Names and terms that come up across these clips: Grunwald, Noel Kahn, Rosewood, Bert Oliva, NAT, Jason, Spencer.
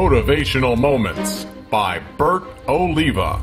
Motivational Moments by Bert Oliva.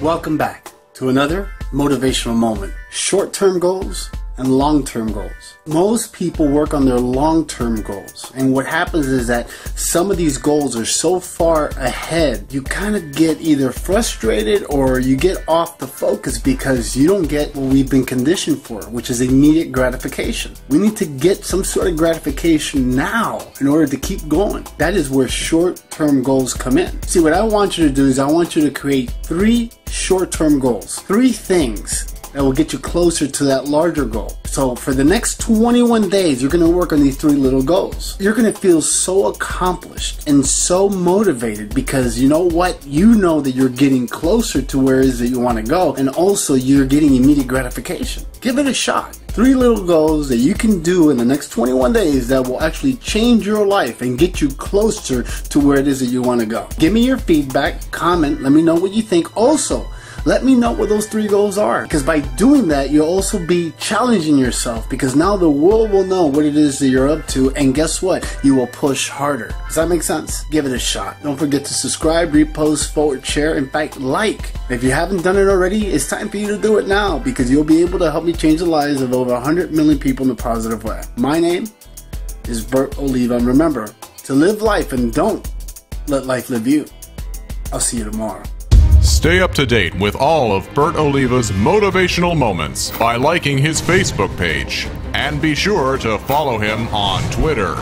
Welcome back to another motivational moment. Short-term goals and long-term goals. Most people work on their long-term goals, and what happens is that some of these goals are so far ahead you kind of get either frustrated or you get off the focus because you don't get what we've been conditioned for, which is immediate gratification. We need to get some sort of gratification now in order to keep going. That is where short-term goals come in. See, what I want you to do is I want you to create 3 short-term goals, 3 things that will get you closer to that larger goal. So for the next 21 days, you're gonna work on these 3 little goals. You're gonna feel so accomplished and so motivated because you know what? You know that you're getting closer to where it is that you wanna go, and also you're getting immediate gratification. Give it a shot. 3 little goals that you can do in the next 21 days that will actually change your life and get you closer to where it is that you wanna go. Give me your feedback, comment, let me know what you think. Also, let me know what those 3 goals are, because by doing that, you'll also be challenging yourself, because now the world will know what it is that you're up to, and guess what? You will push harder. Does that make sense? Give it a shot. Don't forget to subscribe, repost, forward, share, in fact, like. If you haven't done it already, it's time for you to do it now, because you'll be able to help me change the lives of over 100 million people in a positive way. My name is Bert Oliva, and remember to live life and don't let life live you. I'll see you tomorrow. Stay up to date with all of Bert Oliva's motivational moments by liking his Facebook page, and be sure to follow him on Twitter.